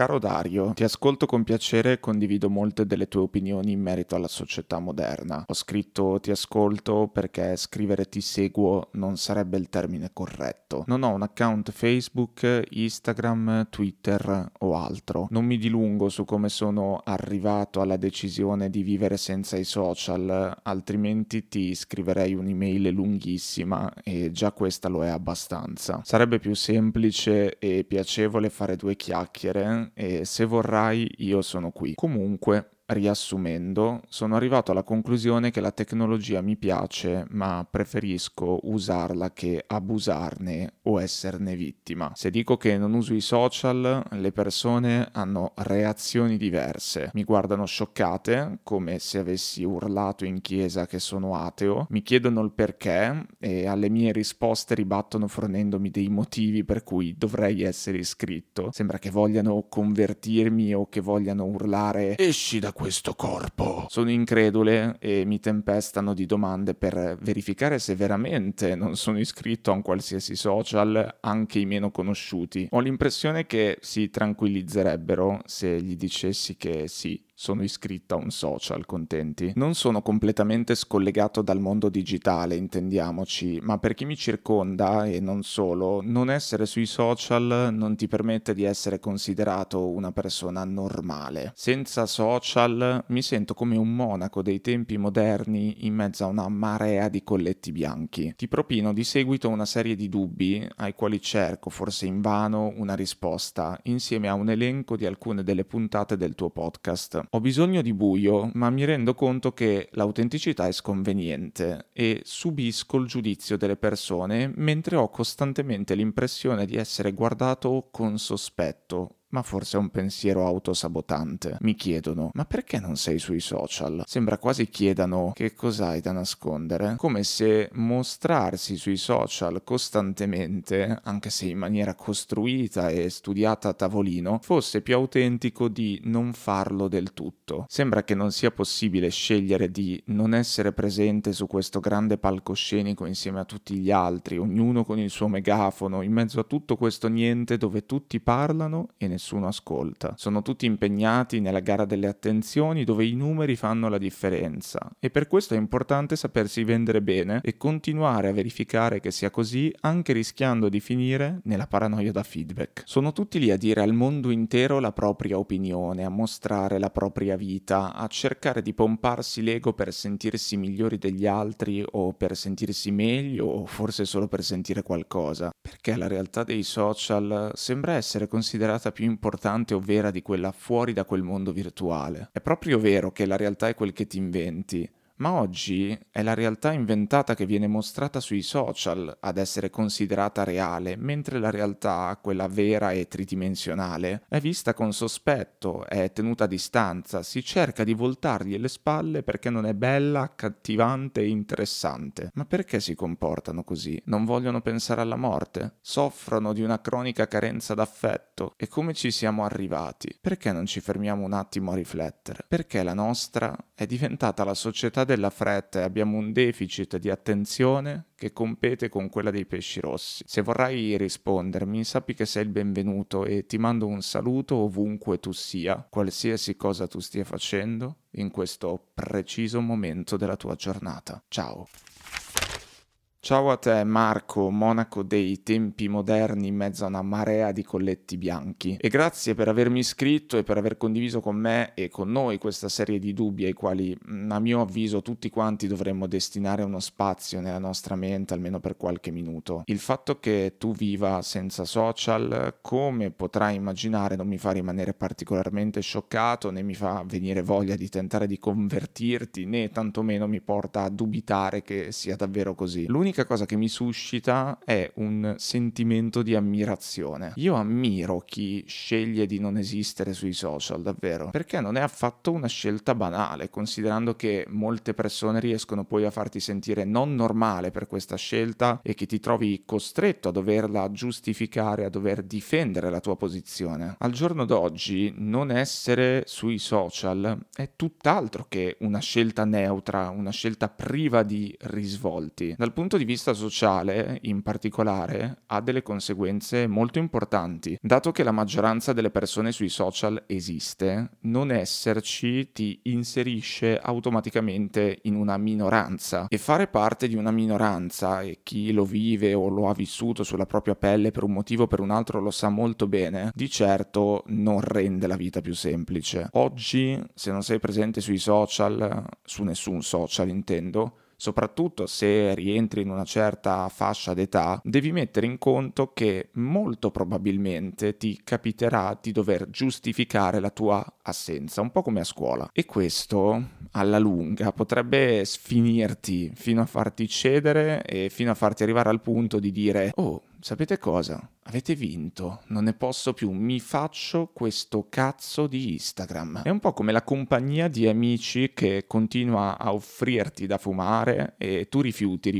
Caro Dario, ti ascolto con piacere e condivido molte delle tue opinioni in merito alla società moderna. Ho scritto ti ascolto perché scrivere ti seguo non sarebbe il termine corretto. Non ho un account Facebook, Instagram, Twitter o altro. Non mi dilungo su come sono arrivato alla decisione di vivere senza i social, altrimenti ti scriverei un'email lunghissima e già questa lo è abbastanza. Sarebbe più semplice e piacevole fare due chiacchiere e se vorrai io sono qui. Comunque, riassumendo, sono arrivato alla conclusione che la tecnologia mi piace, ma preferisco usarla che abusarne o esserne vittima. Se dico che non uso i social, le persone hanno reazioni diverse. Mi guardano scioccate, come se avessi urlato in chiesa che sono ateo, mi chiedono il perché e alle mie risposte ribattono fornendomi dei motivi per cui dovrei essere iscritto. Sembra che vogliano convertirmi o che vogliano urlare «Esci da questo corpo!». Sono incredule e mi tempestano di domande per verificare se veramente non sono iscritto a un qualsiasi social, anche i meno conosciuti. Ho l'impressione che si tranquillizzerebbero se gli dicessi che sì, sono iscritto a un social, contenti. Non sono completamente scollegato dal mondo digitale, intendiamoci, ma per chi mi circonda, e non solo, non essere sui social non ti permette di essere considerato una persona normale. Senza social mi sento come un monaco dei tempi moderni in mezzo a una marea di colletti bianchi. Ti propino di seguito una serie di dubbi ai quali cerco, forse invano, una risposta, insieme a un elenco di alcune delle puntate del tuo podcast. Ho bisogno di buio, ma mi rendo conto che l'autenticità è sconveniente e subisco il giudizio delle persone mentre ho costantemente l'impressione di essere guardato con sospetto. Ma forse è un pensiero autosabotante. Mi chiedono, ma perché non sei sui social? Sembra quasi chiedano, che cos'hai da nascondere? Come se mostrarsi sui social costantemente, anche se in maniera costruita e studiata a tavolino, fosse più autentico di non farlo del tutto. Sembra che non sia possibile scegliere di non essere presente su questo grande palcoscenico insieme a tutti gli altri, ognuno con il suo megafono, in mezzo a tutto questo niente dove tutti parlano e nessuno ascolta. Sono tutti impegnati nella gara delle attenzioni dove i numeri fanno la differenza e per questo è importante sapersi vendere bene e continuare a verificare che sia così anche rischiando di finire nella paranoia da feedback. Sono tutti lì a dire al mondo intero la propria opinione, a mostrare la propria vita, a cercare di pomparsi l'ego per sentirsi migliori degli altri o per sentirsi meglio o forse solo per sentire qualcosa. Perché la realtà dei social sembra essere considerata più importante o vera di quella fuori da quel mondo virtuale. È proprio vero che la realtà è quel che ti inventi, ma oggi è la realtà inventata che viene mostrata sui social ad essere considerata reale, mentre la realtà, quella vera e tridimensionale, è vista con sospetto, è tenuta a distanza, si cerca di voltargli le spalle perché non è bella, accattivante e interessante. Ma perché si comportano così? Non vogliono pensare alla morte? Soffrono di una cronica carenza d'affetto? E come ci siamo arrivati? Perché non ci fermiamo un attimo a riflettere? Perché la nostra è diventata la società della fretta e abbiamo un deficit di attenzione che compete con quella dei pesci rossi. Se vorrai rispondermi, sappi che sei il benvenuto e ti mando un saluto ovunque tu sia, qualsiasi cosa tu stia facendo in questo preciso momento della tua giornata. Ciao. Ciao a te Marco, monaco dei tempi moderni in mezzo a una marea di colletti bianchi, e grazie per avermi iscritto e per aver condiviso con me e con noi questa serie di dubbi ai quali, a mio avviso, tutti quanti dovremmo destinare uno spazio nella nostra mente almeno per qualche minuto. Il fatto che tu viva senza social, come potrai immaginare, non mi fa rimanere particolarmente scioccato, né mi fa venire voglia di tentare di convertirti, né tantomeno mi porta a dubitare che sia davvero così. L'unica cosa che mi suscita è un sentimento di ammirazione. Io ammiro chi sceglie di non esistere sui social, davvero, perché non è affatto una scelta banale, considerando che molte persone riescono poi a farti sentire non normale per questa scelta e che ti trovi costretto a doverla giustificare, a dover difendere la tua posizione. Al giorno d'oggi non essere sui social è tutt'altro che una scelta neutra, una scelta priva di risvolti. Dal punto di vista sociale, in particolare, ha delle conseguenze molto importanti. Dato che la maggioranza delle persone sui social esiste, non esserci ti inserisce automaticamente in una minoranza. E fare parte di una minoranza, e chi lo vive o lo ha vissuto sulla propria pelle per un motivo o per un altro lo sa molto bene, di certo non rende la vita più semplice. Oggi, se non sei presente sui social, su nessun social intendo, soprattutto se rientri in una certa fascia d'età, devi mettere in conto che molto probabilmente ti capiterà di dover giustificare la tua assenza, un po' come a scuola. E questo, alla lunga, potrebbe sfinirti fino a farti cedere e fino a farti arrivare al punto di dire «Oh, sapete cosa? Avete vinto, non ne posso più, mi faccio questo cazzo di Instagram». È un po' come la compagnia di amici che continua a offrirti da fumare e tu rifiuti,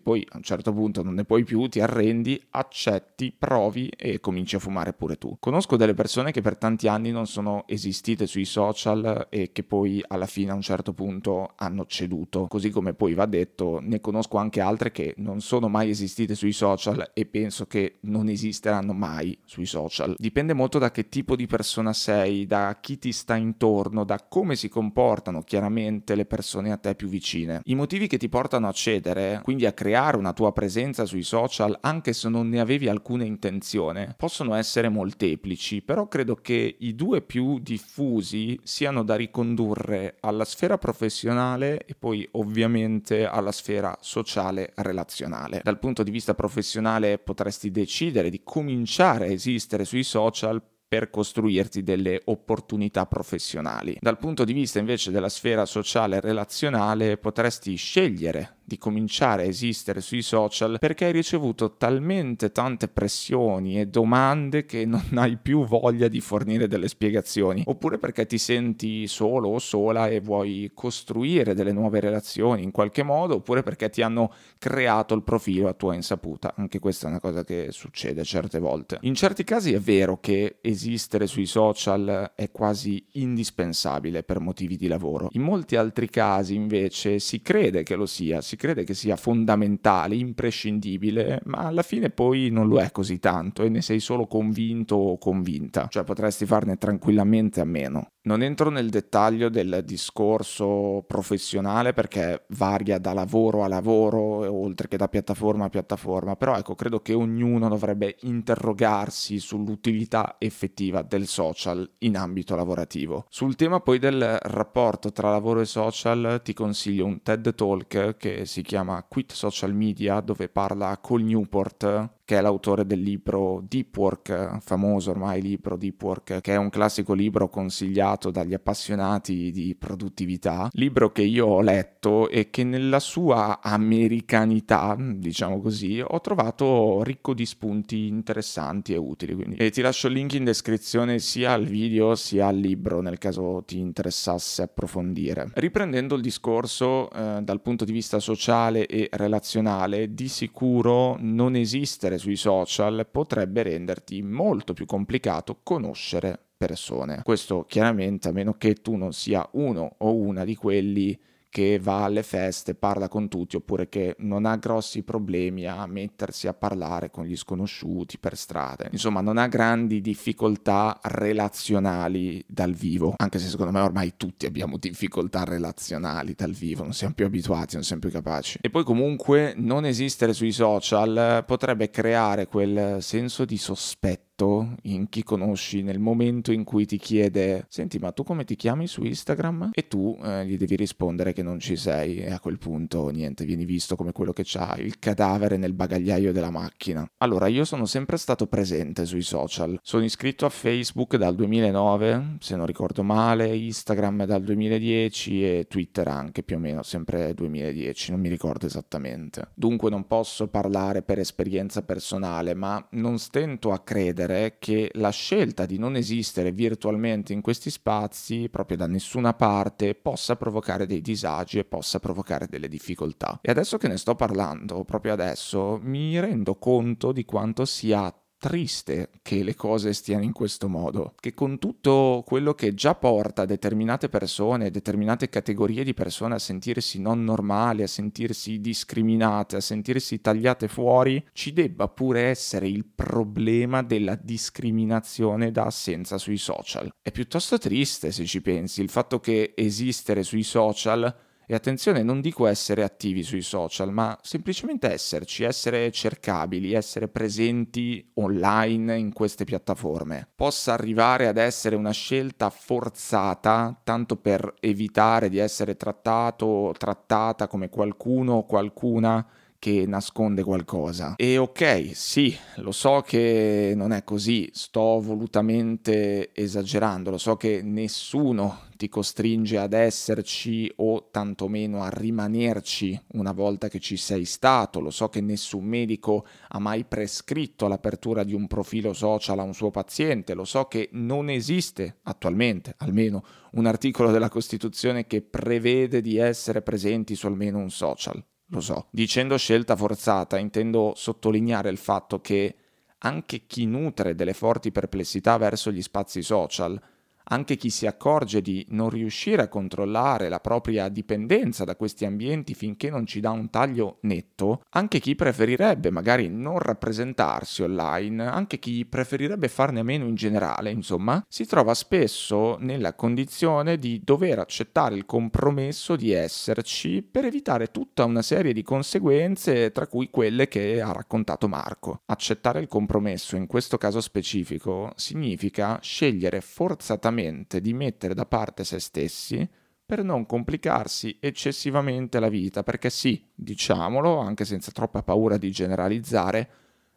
poi a un certo punto non ne puoi più, ti arrendi, accetti, provi e cominci a fumare pure tu. Conosco delle persone che per tanti anni non sono esistite sui social e che poi alla fine a un certo punto hanno ceduto. Così come poi va detto, ne conosco anche altre che non sono mai esistite sui social e penso che non esisteranno mai sui social. Dipende molto da che tipo di persona sei, da chi ti sta intorno, da come si comportano chiaramente le persone a te più vicine. I motivi che ti portano a cedere, quindi a creare una tua presenza sui social, anche se non ne avevi alcuna intenzione, possono essere molteplici, però credo che i due più diffusi siano da ricondurre alla sfera professionale e poi ovviamente alla sfera sociale relazionale. Dal punto di vista professionale potresti decidere di cominciare a esistere sui social per costruirti delle opportunità professionali. Dal punto di vista invece della sfera sociale e relazionale potresti scegliere di cominciare a esistere sui social perché hai ricevuto talmente tante pressioni e domande che non hai più voglia di fornire delle spiegazioni, oppure perché ti senti solo o sola e vuoi costruire delle nuove relazioni in qualche modo, oppure perché ti hanno creato il profilo a tua insaputa. Anche questa è una cosa che succede certe volte. In certi casi è vero che esistere sui social è quasi indispensabile per motivi di lavoro. In molti altri casi invece si crede che lo sia, si crede che sia fondamentale, imprescindibile, ma alla fine poi non lo è così tanto e ne sei solo convinto o convinta, cioè potresti farne tranquillamente a meno. Non entro nel dettaglio del discorso professionale perché varia da lavoro a lavoro, oltre che da piattaforma a piattaforma, però ecco, credo che ognuno dovrebbe interrogarsi sull'utilità effettiva del social in ambito lavorativo. Sul tema poi del rapporto tra lavoro e social ti consiglio un TED Talk che si chiama Quit Social Media, dove parla Col Newport, che è l'autore del libro Deep Work, famoso ormai libro Deep Work, che è un classico libro consigliato dagli appassionati di produttività, libro che io ho letto e che nella sua americanità, diciamo così, ho trovato ricco di spunti interessanti e utili. Quindi. E ti lascio il link in descrizione sia al video sia al libro nel caso ti interessasse approfondire. Riprendendo il discorso dal punto di vista sociale e relazionale, di sicuro non esistere sui social potrebbe renderti molto più complicato conoscere persone. Questo chiaramente a meno che tu non sia uno o una di quelli che va alle feste, parla con tutti, oppure che non ha grossi problemi a mettersi a parlare con gli sconosciuti per strada. Insomma, non ha grandi difficoltà relazionali dal vivo, anche se secondo me ormai tutti abbiamo difficoltà relazionali dal vivo, non siamo più abituati, non siamo più capaci. E poi comunque non esistere sui social potrebbe creare quel senso di sospetto in chi conosci nel momento in cui ti chiede «Senti, ma tu come ti chiami su Instagram?» e tu gli devi rispondere che non ci sei, e a quel punto niente, vieni visto come quello che c'ha il cadavere nel bagagliaio della macchina. Allora, io sono sempre stato presente sui social, sono iscritto a Facebook dal 2009, se non ricordo male, Instagram dal 2010 e Twitter anche più o meno sempre 2010, non mi ricordo esattamente. Dunque non posso parlare per esperienza personale, ma non stento a credere che la scelta di non esistere virtualmente in questi spazi, proprio da nessuna parte, possa provocare dei disagi e possa provocare delle difficoltà. E adesso che ne sto parlando, proprio adesso, mi rendo conto di quanto sia triste che le cose stiano in questo modo, che con tutto quello che già porta determinate persone, determinate categorie di persone a sentirsi non normali, a sentirsi discriminate, a sentirsi tagliate fuori, ci debba pure essere il problema della discriminazione da assenza sui social. È piuttosto triste, se ci pensi, il fatto che esistere sui social... E attenzione, non dico essere attivi sui social, ma semplicemente esserci, essere cercabili, essere presenti online in queste piattaforme. Possa arrivare ad essere una scelta forzata, tanto per evitare di essere trattato o trattata come qualcuno o qualcuna che nasconde qualcosa. E ok, sì, lo so che non è così, sto volutamente esagerando, lo so che nessuno ti costringe ad esserci o tantomeno a rimanerci una volta che ci sei stato, lo so che nessun medico ha mai prescritto l'apertura di un profilo social a un suo paziente, lo so che non esiste attualmente, almeno, un articolo della Costituzione che prevede di essere presenti su almeno un social. Lo so. Dicendo scelta forzata intendo sottolineare il fatto che anche chi nutre delle forti perplessità verso gli spazi social, anche chi si accorge di non riuscire a controllare la propria dipendenza da questi ambienti finché non ci dà un taglio netto, anche chi preferirebbe magari non rappresentarsi online, anche chi preferirebbe farne a meno in generale, insomma, si trova spesso nella condizione di dover accettare il compromesso di esserci per evitare tutta una serie di conseguenze, tra cui quelle che ha raccontato Marco. Accettare il compromesso in questo caso specifico significa scegliere forzatamente di mettere da parte se stessi per non complicarsi eccessivamente la vita, perché sì, diciamolo, anche senza troppa paura di generalizzare,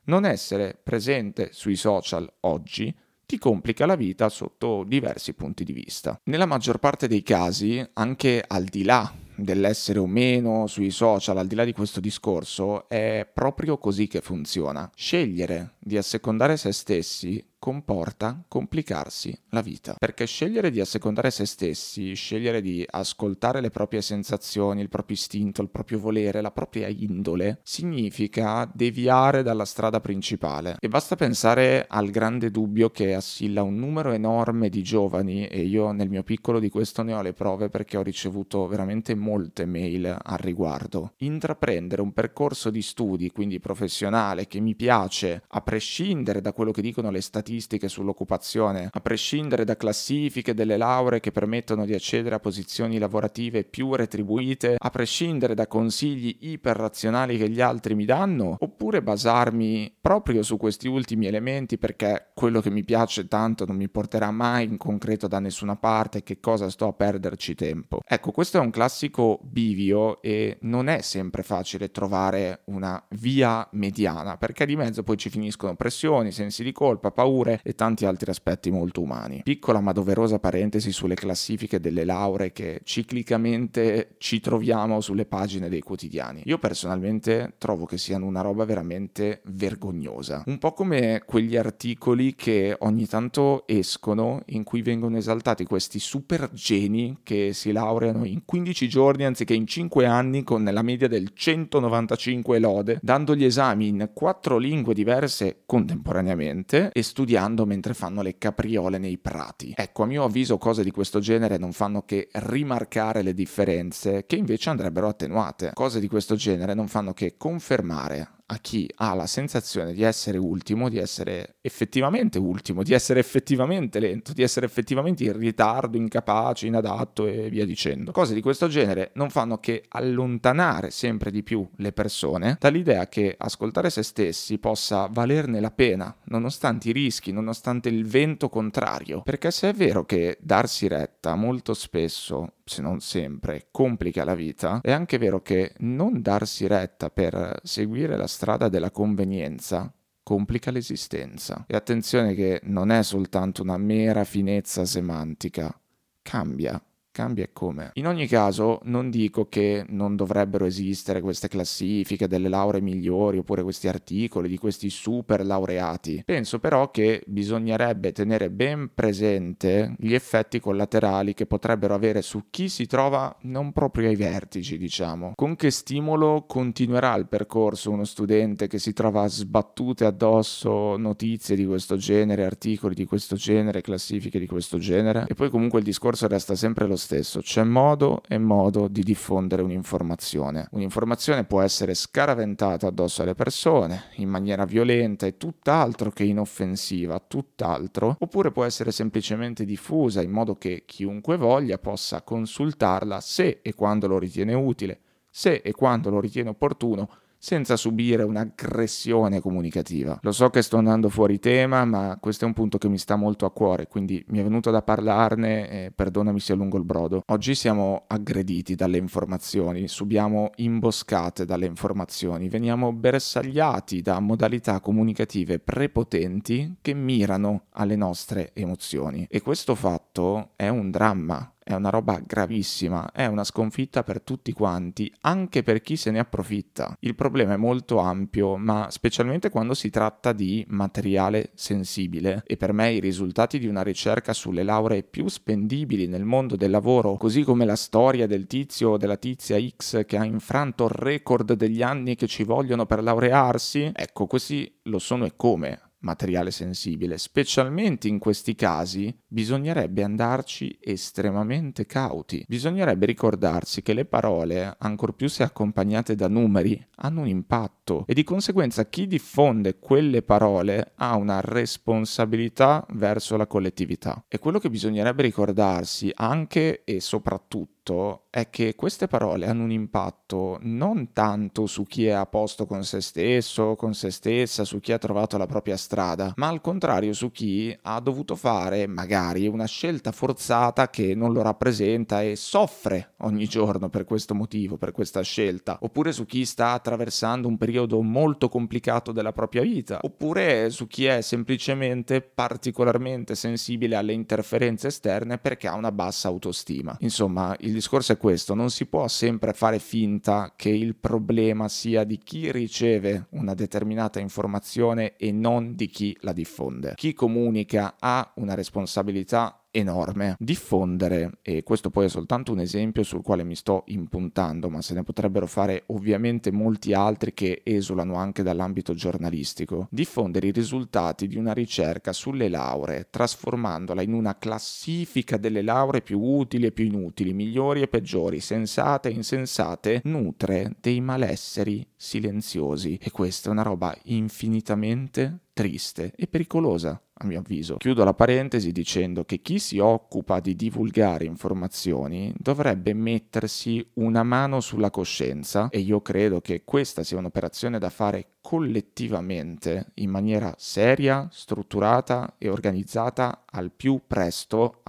non essere presente sui social oggi ti complica la vita sotto diversi punti di vista. Nella maggior parte dei casi, anche al di là dell'essere o meno sui social, al di là di questo discorso, è proprio così che funziona. Scegliere di assecondare se stessi comporta complicarsi la vita, perché scegliere di assecondare se stessi, scegliere di ascoltare le proprie sensazioni, il proprio istinto, il proprio volere, la propria indole, significa deviare dalla strada principale. E basta pensare al grande dubbio che assilla un numero enorme di giovani, e io nel mio piccolo di questo ne ho le prove perché ho ricevuto veramente molte mail al riguardo. Intraprendere un percorso di studi, quindi professionale, che mi piace, a prescindere da quello che dicono le statistiche sull'occupazione, a prescindere da classifiche delle lauree che permettono di accedere a posizioni lavorative più retribuite, a prescindere da consigli iperrazionali che gli altri mi danno, oppure basarmi proprio su questi ultimi elementi perché quello che mi piace tanto non mi porterà mai in concreto da nessuna parte, che cosa sto a perderci tempo? Ecco, questo è un classico bivio e non è sempre facile trovare una via mediana, perché di mezzo poi ci finiscono pressioni, sensi di colpa, paure e tanti altri aspetti molto umani. Piccola ma doverosa parentesi sulle classifiche delle lauree che ciclicamente ci troviamo sulle pagine dei quotidiani. Io personalmente trovo che siano una roba veramente vergognosa. Un po' come quegli articoli che ogni tanto escono in cui vengono esaltati questi super geni che si laureano in 15 giorni anziché in 5 anni con la media del 195 lode, dando gli esami in 4 lingue diverse contemporaneamente e studiando mentre fanno le capriole nei prati. Ecco, a mio avviso cose di questo genere non fanno che rimarcare le differenze che invece andrebbero attenuate. Cose di questo genere non fanno che confermare a chi ha la sensazione di essere ultimo, di essere effettivamente ultimo, di essere effettivamente lento, di essere effettivamente in ritardo, incapace, inadatto e via dicendo. Cose di questo genere non fanno che allontanare sempre di più le persone dall'idea che ascoltare se stessi possa valerne la pena, nonostante i rischi, nonostante il vento contrario. Perché se è vero che darsi retta molto spesso, se non sempre, complica la vita, è anche vero che non darsi retta per seguire la strada della convenienza complica l'esistenza. E attenzione che non è soltanto una mera finezza semantica, cambia scambia e come. In ogni caso non dico che non dovrebbero esistere queste classifiche delle lauree migliori oppure questi articoli di questi super laureati. Penso però che bisognerebbe tenere ben presente gli effetti collaterali che potrebbero avere su chi si trova non proprio ai vertici, diciamo. Con che stimolo continuerà il percorso uno studente che si trova sbattute addosso notizie di questo genere, articoli di questo genere, classifiche di questo genere? E poi comunque il discorso resta sempre lo stesso. C'è modo e modo di diffondere un'informazione. Un'informazione può essere scaraventata addosso alle persone in maniera violenta e tutt'altro che inoffensiva, tutt'altro, oppure può essere semplicemente diffusa in modo che chiunque voglia possa consultarla se e quando lo ritiene utile, se e quando lo ritiene opportuno, senza subire un'aggressione comunicativa. Lo so che sto andando fuori tema, ma questo è un punto che mi sta molto a cuore, quindi mi è venuto da parlarne e perdonami se allungo il brodo. Oggi siamo aggrediti dalle informazioni, subiamo imboscate dalle informazioni, veniamo bersagliati da modalità comunicative prepotenti che mirano alle nostre emozioni. E questo fatto è un dramma. È una roba gravissima, è una sconfitta per tutti quanti, anche per chi se ne approfitta. Il problema è molto ampio, ma specialmente quando si tratta di materiale sensibile. E per me i risultati di una ricerca sulle lauree più spendibili nel mondo del lavoro, così come la storia del tizio o della tizia X che ha infranto il record degli anni che ci vogliono per laurearsi, ecco, questi lo sono e come materiale sensibile. Specialmente in questi casi bisognerebbe andarci estremamente cauti. Bisognerebbe ricordarsi che le parole, ancor più se accompagnate da numeri, hanno un impatto e di conseguenza chi diffonde quelle parole ha una responsabilità verso la collettività. E quello che bisognerebbe ricordarsi anche e soprattutto è che queste parole hanno un impatto non tanto su chi è a posto con se stesso, con se stessa, su chi ha trovato la propria strada, ma al contrario su chi ha dovuto fare magari una scelta forzata che non lo rappresenta e soffre ogni giorno per questo motivo, per questa scelta, oppure su chi sta attraversando un periodo molto complicato della propria vita, oppure su chi è semplicemente particolarmente sensibile alle interferenze esterne perché ha una bassa autostima. Insomma, il discorso è questo, non si può sempre fare finta che il problema sia di chi riceve una determinata informazione e non di chi la diffonde. Chi comunica ha una responsabilità enorme. Diffondere, e questo poi è soltanto un esempio sul quale mi sto impuntando, ma se ne potrebbero fare ovviamente molti altri che esulano anche dall'ambito giornalistico, diffondere i risultati di una ricerca sulle lauree, trasformandola in una classifica delle lauree più utili e più inutili, migliori e peggiori, sensate e insensate, nutre dei malesseri silenziosi. E questa è una roba infinitamente triste e pericolosa, a mio avviso. Chiudo la parentesi dicendo che chi si occupa di divulgare informazioni dovrebbe mettersi una mano sulla coscienza, e io credo che questa sia un'operazione da fare collettivamente, in maniera seria, strutturata e organizzata al più presto,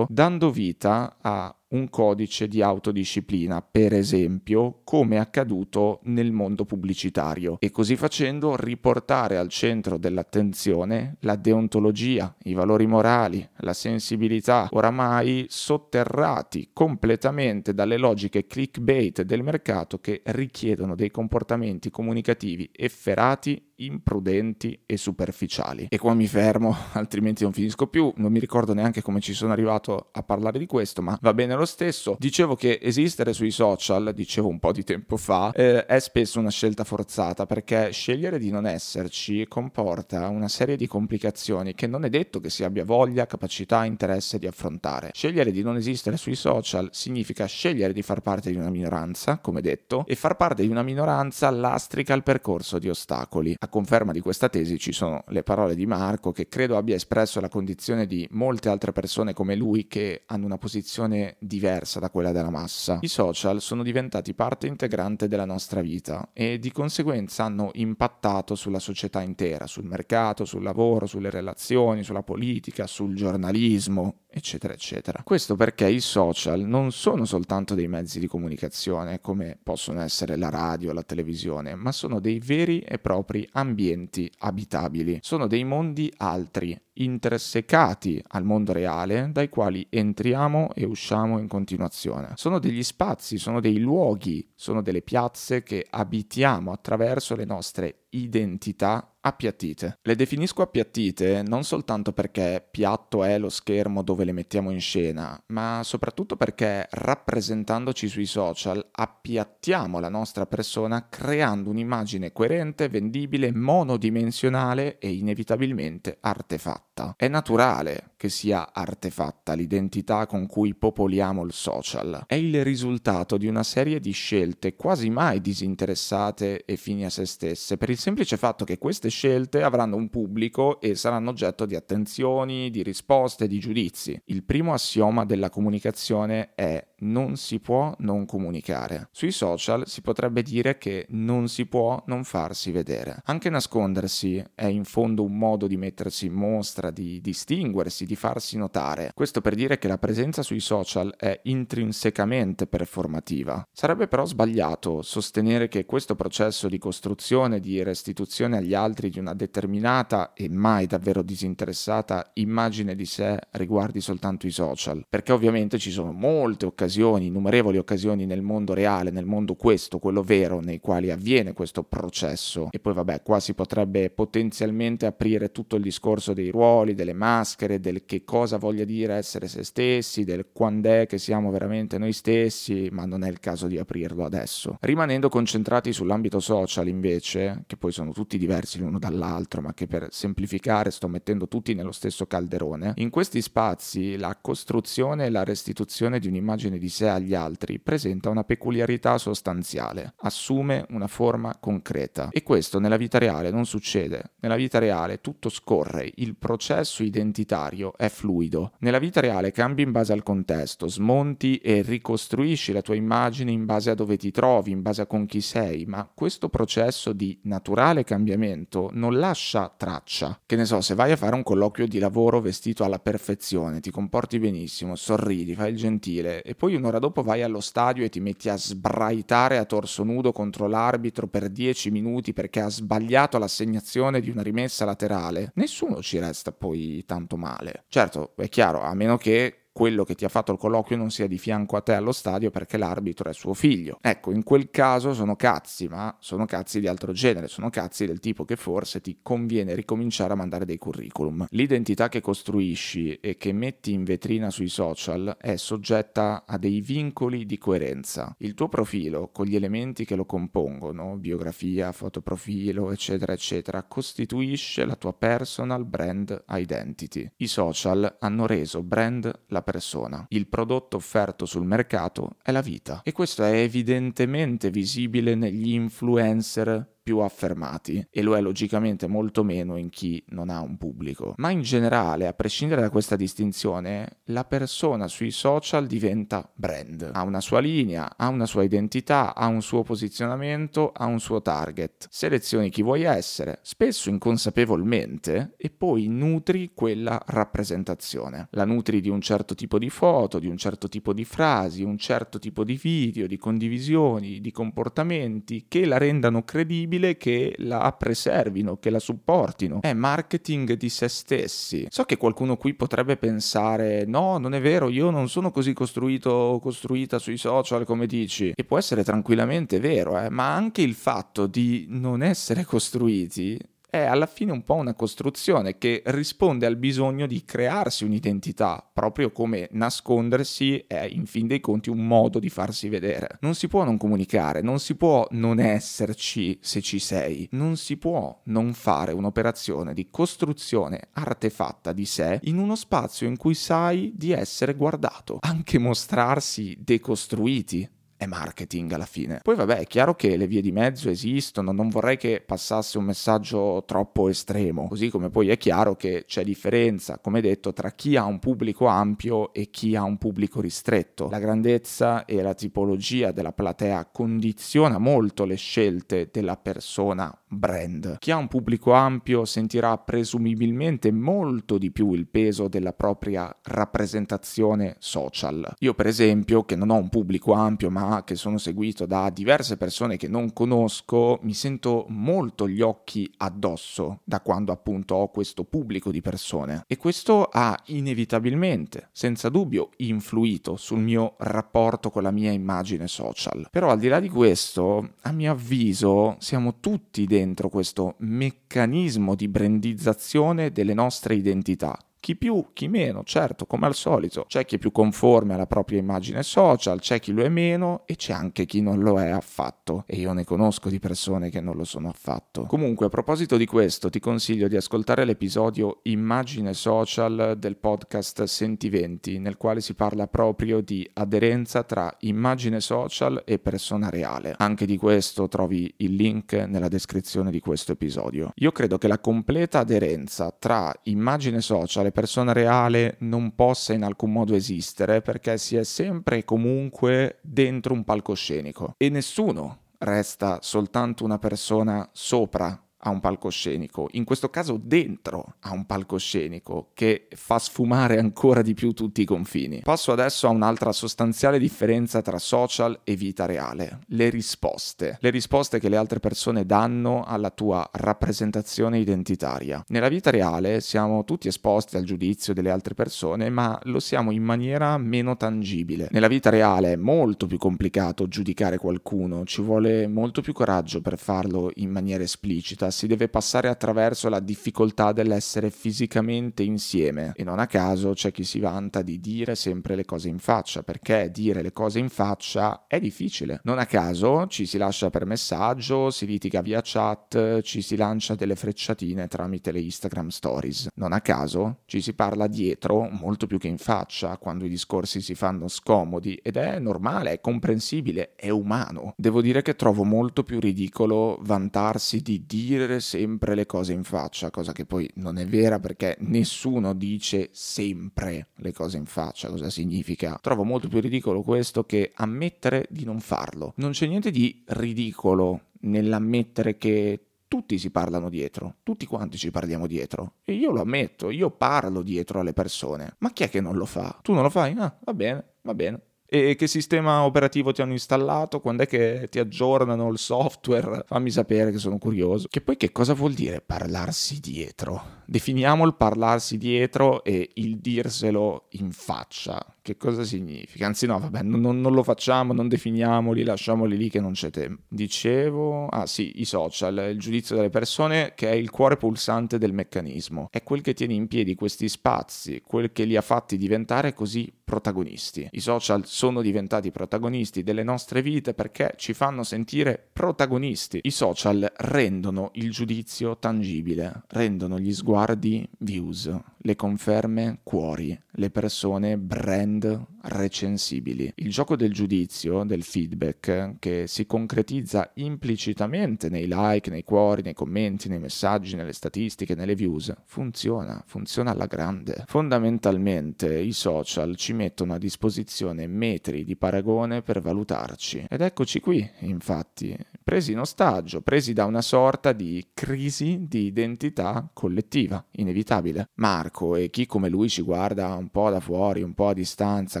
dando vita a un codice di autodisciplina, per esempio, come è accaduto nel mondo pubblicitario, e così facendo riportare al centro dell'attenzione la deontologia, i valori morali, la sensibilità, oramai sotterrati completamente dalle logiche clickbait del mercato che richiedono dei comportamenti comunicativi efferati, imprudenti e superficiali. E qua mi fermo, altrimenti non finisco più, non mi ricordo neanche come ci sono arrivato a parlare di questo, ma va bene lo stesso. Dicevo che esistere sui social, dicevo un po' di tempo fa, è spesso una scelta forzata, perché scegliere di non esserci comporta una serie di complicazioni che non è detto che si abbia voglia, capacità, interesse di affrontare. Scegliere di non esistere sui social significa scegliere di far parte di una minoranza, come detto, e far parte di una minoranza lastrica il percorso di ostacoli. A conferma di questa tesi ci sono le parole di Marco, che credo abbia espresso la condizione di molte altre persone come lui che hanno una posizione diversa da quella della massa. I social sono diventati parte integrante della nostra vita e di conseguenza hanno impattato sulla società intera, sul mercato, sul lavoro, sulle relazioni, sulla politica, sul giornalismo eccetera, eccetera. Questo perché i social non sono soltanto dei mezzi di comunicazione, come possono essere la radio, la televisione, ma sono dei veri e propri ambienti abitabili. Sono dei mondi altri, intersecati al mondo reale, dai quali entriamo e usciamo in continuazione. Sono degli spazi, sono dei luoghi, sono delle piazze che abitiamo attraverso le nostre identità appiattite. Le definisco appiattite non soltanto perché piatto è lo schermo dove le mettiamo in scena, ma soprattutto perché rappresentandoci sui social appiattiamo la nostra persona creando un'immagine coerente, vendibile, monodimensionale e inevitabilmente artefatta. È naturale che sia artefatta l'identità con cui popoliamo il social. È il risultato di una serie di scelte quasi mai disinteressate e fini a se stesse, per il semplice fatto che queste scelte avranno un pubblico e saranno oggetto di attenzioni, di risposte, di giudizi. Il primo assioma della comunicazione è: non si può non comunicare. Sui social si potrebbe dire che non si può non farsi vedere. Anche nascondersi è in fondo un modo di mettersi in mostra, di distinguersi, di farsi notare. Questo per dire che la presenza sui social è intrinsecamente performativa. Sarebbe però sbagliato sostenere che questo processo di costruzione, di restituzione agli altri di una determinata e mai davvero disinteressata immagine di sé riguardi soltanto i social, perché ovviamente ci sono molte occasioni, innumerevoli occasioni nel mondo reale, nel mondo questo, quello vero, nei quali avviene questo processo. E poi vabbè, qua si potrebbe potenzialmente aprire tutto il discorso dei ruoli, delle maschere, del che cosa voglia dire essere se stessi, del quand'è che siamo veramente noi stessi, ma non è il caso di aprirlo adesso. Rimanendo concentrati sull'ambito social invece, che poi sono tutti diversi l'uno dall'altro, ma che per semplificare sto mettendo tutti nello stesso calderone, in questi spazi la costruzione e la restituzione di un'immagine di sé agli altri presenta una peculiarità sostanziale, assume una forma concreta. E questo nella vita reale non succede. Nella vita reale tutto scorre, il processo identitario è fluido. Nella vita reale cambi in base al contesto, smonti e ricostruisci la tua immagine in base a dove ti trovi, in base a con chi sei, ma questo processo di naturale cambiamento non lascia traccia. Che ne so, se vai a fare un colloquio di lavoro vestito alla perfezione, ti comporti benissimo, sorridi, fai il gentile e poi un'ora dopo vai allo stadio e ti metti a sbraitare a torso nudo contro l'arbitro per 10 minuti perché ha sbagliato l'assegnazione di una rimessa laterale, nessuno ci resta poi tanto male. Certo, è chiaro, a meno che quello che ti ha fatto il colloquio non sia di fianco a te allo stadio perché l'arbitro è suo figlio. Ecco, in quel caso sono cazzi, ma sono cazzi di altro genere, sono cazzi del tipo che forse ti conviene ricominciare a mandare dei curriculum. L'identità che costruisci e che metti in vetrina sui social è soggetta a dei vincoli di coerenza. Il tuo profilo, con gli elementi che lo compongono, biografia, fotoprofilo, eccetera, eccetera, costituisce la tua personal brand identity. I social hanno reso brand la persona. Il prodotto offerto sul mercato è la vita. E questo è evidentemente visibile negli influencer più affermati e lo è logicamente molto meno in chi non ha un pubblico. Ma in generale, a prescindere da questa distinzione, la persona sui social diventa brand. Ha una sua linea, ha una sua identità, ha un suo posizionamento, ha un suo target. Selezioni chi vuoi essere, spesso inconsapevolmente, e poi nutri quella rappresentazione. La nutri di un certo tipo di foto, di un certo tipo di frasi, un certo tipo di video, di condivisioni, di comportamenti che la rendano credibile, che la preservino, che la supportino. È marketing di se stessi. So che qualcuno qui potrebbe pensare: no, non è vero, io non sono così costruito o costruita sui social come dici. E può essere tranquillamente vero, ma anche il fatto di non essere costruiti è alla fine un po' una costruzione che risponde al bisogno di crearsi un'identità, proprio come nascondersi è in fin dei conti un modo di farsi vedere. Non si può non comunicare, non si può non esserci se ci sei, non si può non fare un'operazione di costruzione artefatta di sé in uno spazio in cui sai di essere guardato. Anche mostrarsi decostruiti è marketing alla fine. Poi vabbè, è chiaro che le vie di mezzo esistono, non vorrei che passasse un messaggio troppo estremo, così come poi è chiaro che c'è differenza, come detto, tra chi ha un pubblico ampio e chi ha un pubblico ristretto. La grandezza e la tipologia della platea condiziona molto le scelte della persona brand. Chi ha un pubblico ampio sentirà presumibilmente molto di più il peso della propria rappresentazione social. Io, per esempio, che non ho un pubblico ampio ma che sono seguito da diverse persone che non conosco, mi sento molto gli occhi addosso da quando appunto ho questo pubblico di persone, e questo ha inevitabilmente, senza dubbio, influito sul mio rapporto con la mia immagine social. Però al di là di questo, a mio avviso, siamo tutti dentro questo meccanismo di brandizzazione delle nostre identità. Chi più, chi meno, certo, come al solito. C'è chi è più conforme alla propria immagine social, c'è chi lo è meno e c'è anche chi non lo è affatto. E io ne conosco di persone che non lo sono affatto. Comunque, a proposito di questo, ti consiglio di ascoltare l'episodio Immagine Social del podcast Sentiventi, nel quale si parla proprio di aderenza tra immagine social e persona reale. Anche di questo trovi il link nella descrizione di questo episodio. Io credo che la completa aderenza tra immagine social e persona reale non possa in alcun modo esistere, perché si è sempre e comunque dentro un palcoscenico e nessuno resta soltanto una persona sopra a un palcoscenico, in questo caso dentro a un palcoscenico, che fa sfumare ancora di più tutti i confini. Passo adesso a un'altra sostanziale differenza tra social e vita reale: le risposte. Le risposte che le altre persone danno alla tua rappresentazione identitaria. Nella vita reale siamo tutti esposti al giudizio delle altre persone, ma lo siamo in maniera meno tangibile. Nella vita reale è molto più complicato giudicare qualcuno, ci vuole molto più coraggio per farlo in maniera esplicita. Si deve passare attraverso la difficoltà dell'essere fisicamente insieme, e non a caso c'è chi si vanta di dire sempre le cose in faccia, perché dire le cose in faccia è difficile. Non a caso ci si lascia per messaggio, si litiga via chat, ci si lancia delle frecciatine tramite le Instagram stories. Non a caso ci si parla dietro molto più che in faccia quando i discorsi si fanno scomodi, ed è normale, è comprensibile, è umano. Devo dire che trovo molto più ridicolo vantarsi di dire sempre le cose in faccia, cosa che poi non è vera, perché nessuno dice sempre le cose in faccia. Cosa significa? Trovo molto più ridicolo questo che ammettere di non farlo. Non c'è niente di ridicolo nell'ammettere che tutti si parlano dietro, tutti quanti ci parliamo dietro, e io lo ammetto, io parlo dietro alle persone. Ma chi è che non lo fa? Tu non lo fai? Ah, va bene, va bene. E che sistema operativo ti hanno installato? Quando è che ti aggiornano il software? Fammi sapere, che sono curioso. Che poi che cosa vuol dire parlarsi dietro? Definiamo il parlarsi dietro e il dirselo in faccia. Che cosa significa? Anzi no, vabbè, non lo facciamo, non definiamoli, lasciamoli lì che non c'è tempo. Dicevo, ah sì, i social, il giudizio delle persone, che è il cuore pulsante del meccanismo. È quel che tiene in piedi questi spazi, quel che li ha fatti diventare così protagonisti. I social sono diventati protagonisti delle nostre vite perché ci fanno sentire protagonisti. I social rendono il giudizio tangibile, rendono gli sguardi views, le conferme cuori, le persone brand recensibili. Il gioco del giudizio, del feedback, che si concretizza implicitamente nei like, nei cuori, nei commenti, nei messaggi, nelle statistiche, nelle views, funziona alla grande. Fondamentalmente i social ci mettono a disposizione metri di paragone per valutarci. Ed eccoci qui, infatti, presi in ostaggio, presi da una sorta di crisi di identità collettiva, inevitabile. Marco e chi come lui ci guarda un po' da fuori, un po' a distanza,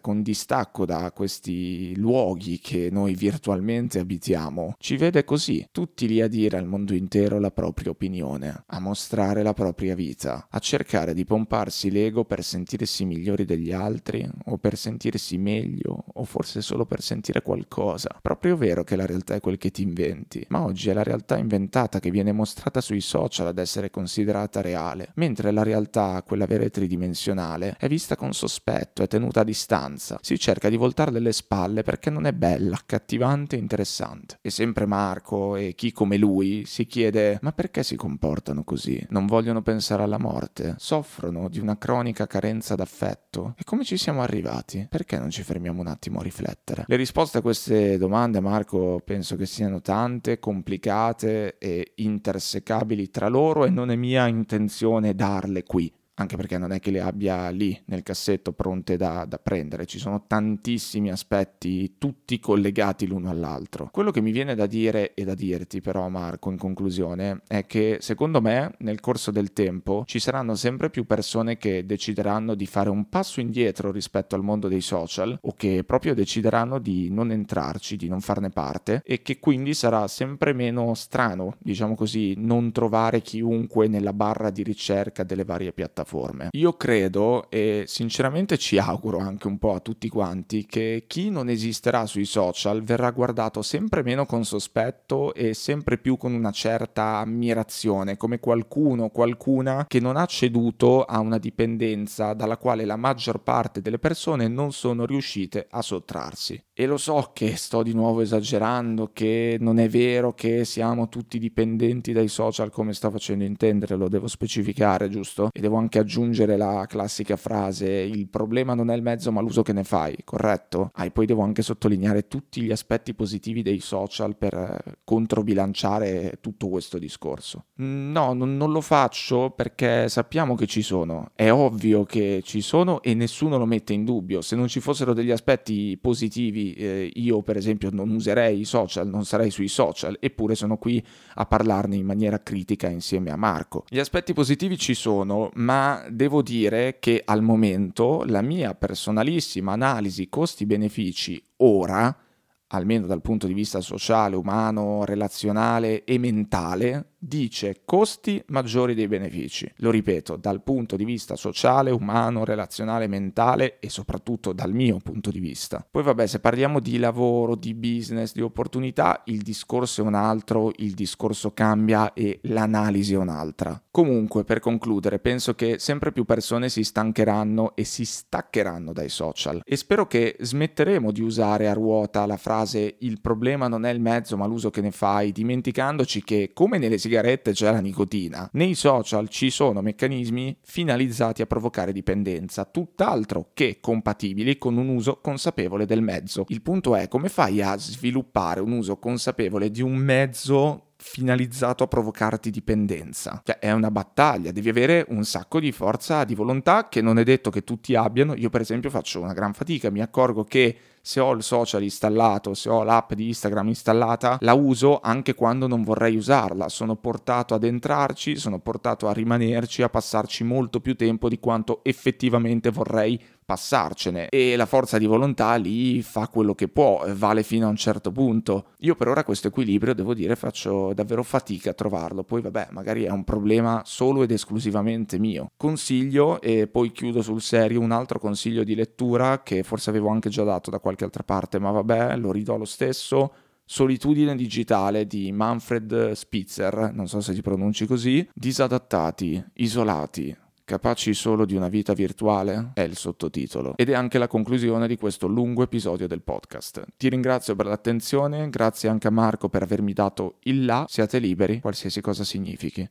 con distacco da questi luoghi che noi virtualmente abitiamo, ci vede così, tutti lì a dire al mondo intero la propria opinione, a mostrare la propria vita, a cercare di pomparsi l'ego per sentirsi migliori degli altri, o per sentirsi meglio, o forse solo per sentire qualcosa. Proprio vero che la realtà è quel che ti inventi, ma oggi è la realtà inventata che viene mostrata sui social ad essere considerata reale, mentre la realtà, quella vera e tridimensionale, è vista con sospetto, è tenuta a distanza, si cerca di voltarle le spalle perché non è bella, accattivante e interessante. E sempre Marco e chi come lui si chiede: ma perché si comportano così? Non vogliono pensare alla morte? Soffrono di una cronica carenza d'affetto? E come ci siamo arrivati? Perché non ci fermiamo un attimo a riflettere? Le risposte a queste domande, Marco, penso che siano tante, complicate e intersecabili tra loro, e non è mia intenzione darle qui. anche perché non è che le abbia lì nel cassetto pronte da prendere, ci sono tantissimi aspetti tutti collegati l'uno all'altro. Quello che mi viene da dire e da dirti però, Marco, in conclusione, è che secondo me nel corso del tempo ci saranno sempre più persone che decideranno di fare un passo indietro rispetto al mondo dei social, o che proprio decideranno di non entrarci, di non farne parte, e che quindi sarà sempre meno strano, diciamo così, non trovare chiunque nella barra di ricerca delle varie piattaforme. Io credo, e sinceramente ci auguro anche un po' a tutti quanti, che chi non esisterà sui social verrà guardato sempre meno con sospetto e sempre più con una certa ammirazione, come qualcuno o qualcuna che non ha ceduto a una dipendenza dalla quale la maggior parte delle persone non sono riuscite a sottrarsi. E lo so che sto di nuovo esagerando, che non è vero che siamo tutti dipendenti dai social, come sta facendo intendere, lo devo specificare, giusto? E devo anche aggiungere la classica frase: il problema non è il mezzo ma l'uso che ne fai, corretto? E poi devo anche sottolineare tutti gli aspetti positivi dei social per controbilanciare tutto questo discorso. No, non lo faccio perché sappiamo che ci sono, è ovvio che ci sono e nessuno lo mette in dubbio. Se non ci fossero degli aspetti positivi, io per esempio non userei i social, non sarei sui social, eppure sono qui a parlarne in maniera critica insieme a Marco. Gli aspetti positivi ci sono, ma devo dire che al momento la mia personalissima analisi costi-benefici ora, almeno dal punto di vista sociale, umano, relazionale e mentale, dice costi maggiori dei benefici. Lo ripeto, dal punto di vista sociale, umano, relazionale, mentale e soprattutto dal mio punto di vista. Poi vabbè, se parliamo di lavoro, di business, di opportunità, il discorso è un altro, il discorso cambia e l'analisi è un'altra. Comunque, per concludere, penso che sempre più persone si stancheranno e si staccheranno dai social, e spero che smetteremo di usare a ruota la frase il problema non è il mezzo ma l'uso che ne fai, dimenticandoci che, come nelle sigarette c'è la nicotina, nei social ci sono meccanismi finalizzati a provocare dipendenza, tutt'altro che compatibili con un uso consapevole del mezzo. Il punto è: come fai a sviluppare un uso consapevole di un mezzo finalizzato a provocarti dipendenza? Cioè, è una battaglia, devi avere un sacco di forza di volontà che non è detto che tutti abbiano. Io per esempio faccio una gran fatica, mi accorgo che se ho il social installato, se ho l'app di Instagram installata, la uso anche quando non vorrei usarla, sono portato ad entrarci, sono portato a rimanerci, a passarci molto più tempo di quanto effettivamente vorrei passarcene, e la forza di volontà lì fa quello che può, vale fino a un certo punto. Io per ora questo equilibrio, devo dire, faccio davvero fatica a trovarlo. Poi vabbè, magari è un problema solo ed esclusivamente mio. Consiglio, e poi chiudo sul serio, un altro consiglio di lettura che forse avevo anche già dato da qualche altra parte, ma vabbè, lo ridò lo stesso: Solitudine digitale di Manfred Spitzer, non so se ti pronunci così. Disadattati, isolati, capaci solo di una vita virtuale? È il sottotitolo, ed è anche la conclusione di questo lungo episodio del podcast. Ti ringrazio per l'attenzione, grazie anche a Marco per avermi dato il là. Siate liberi, qualsiasi cosa significhi.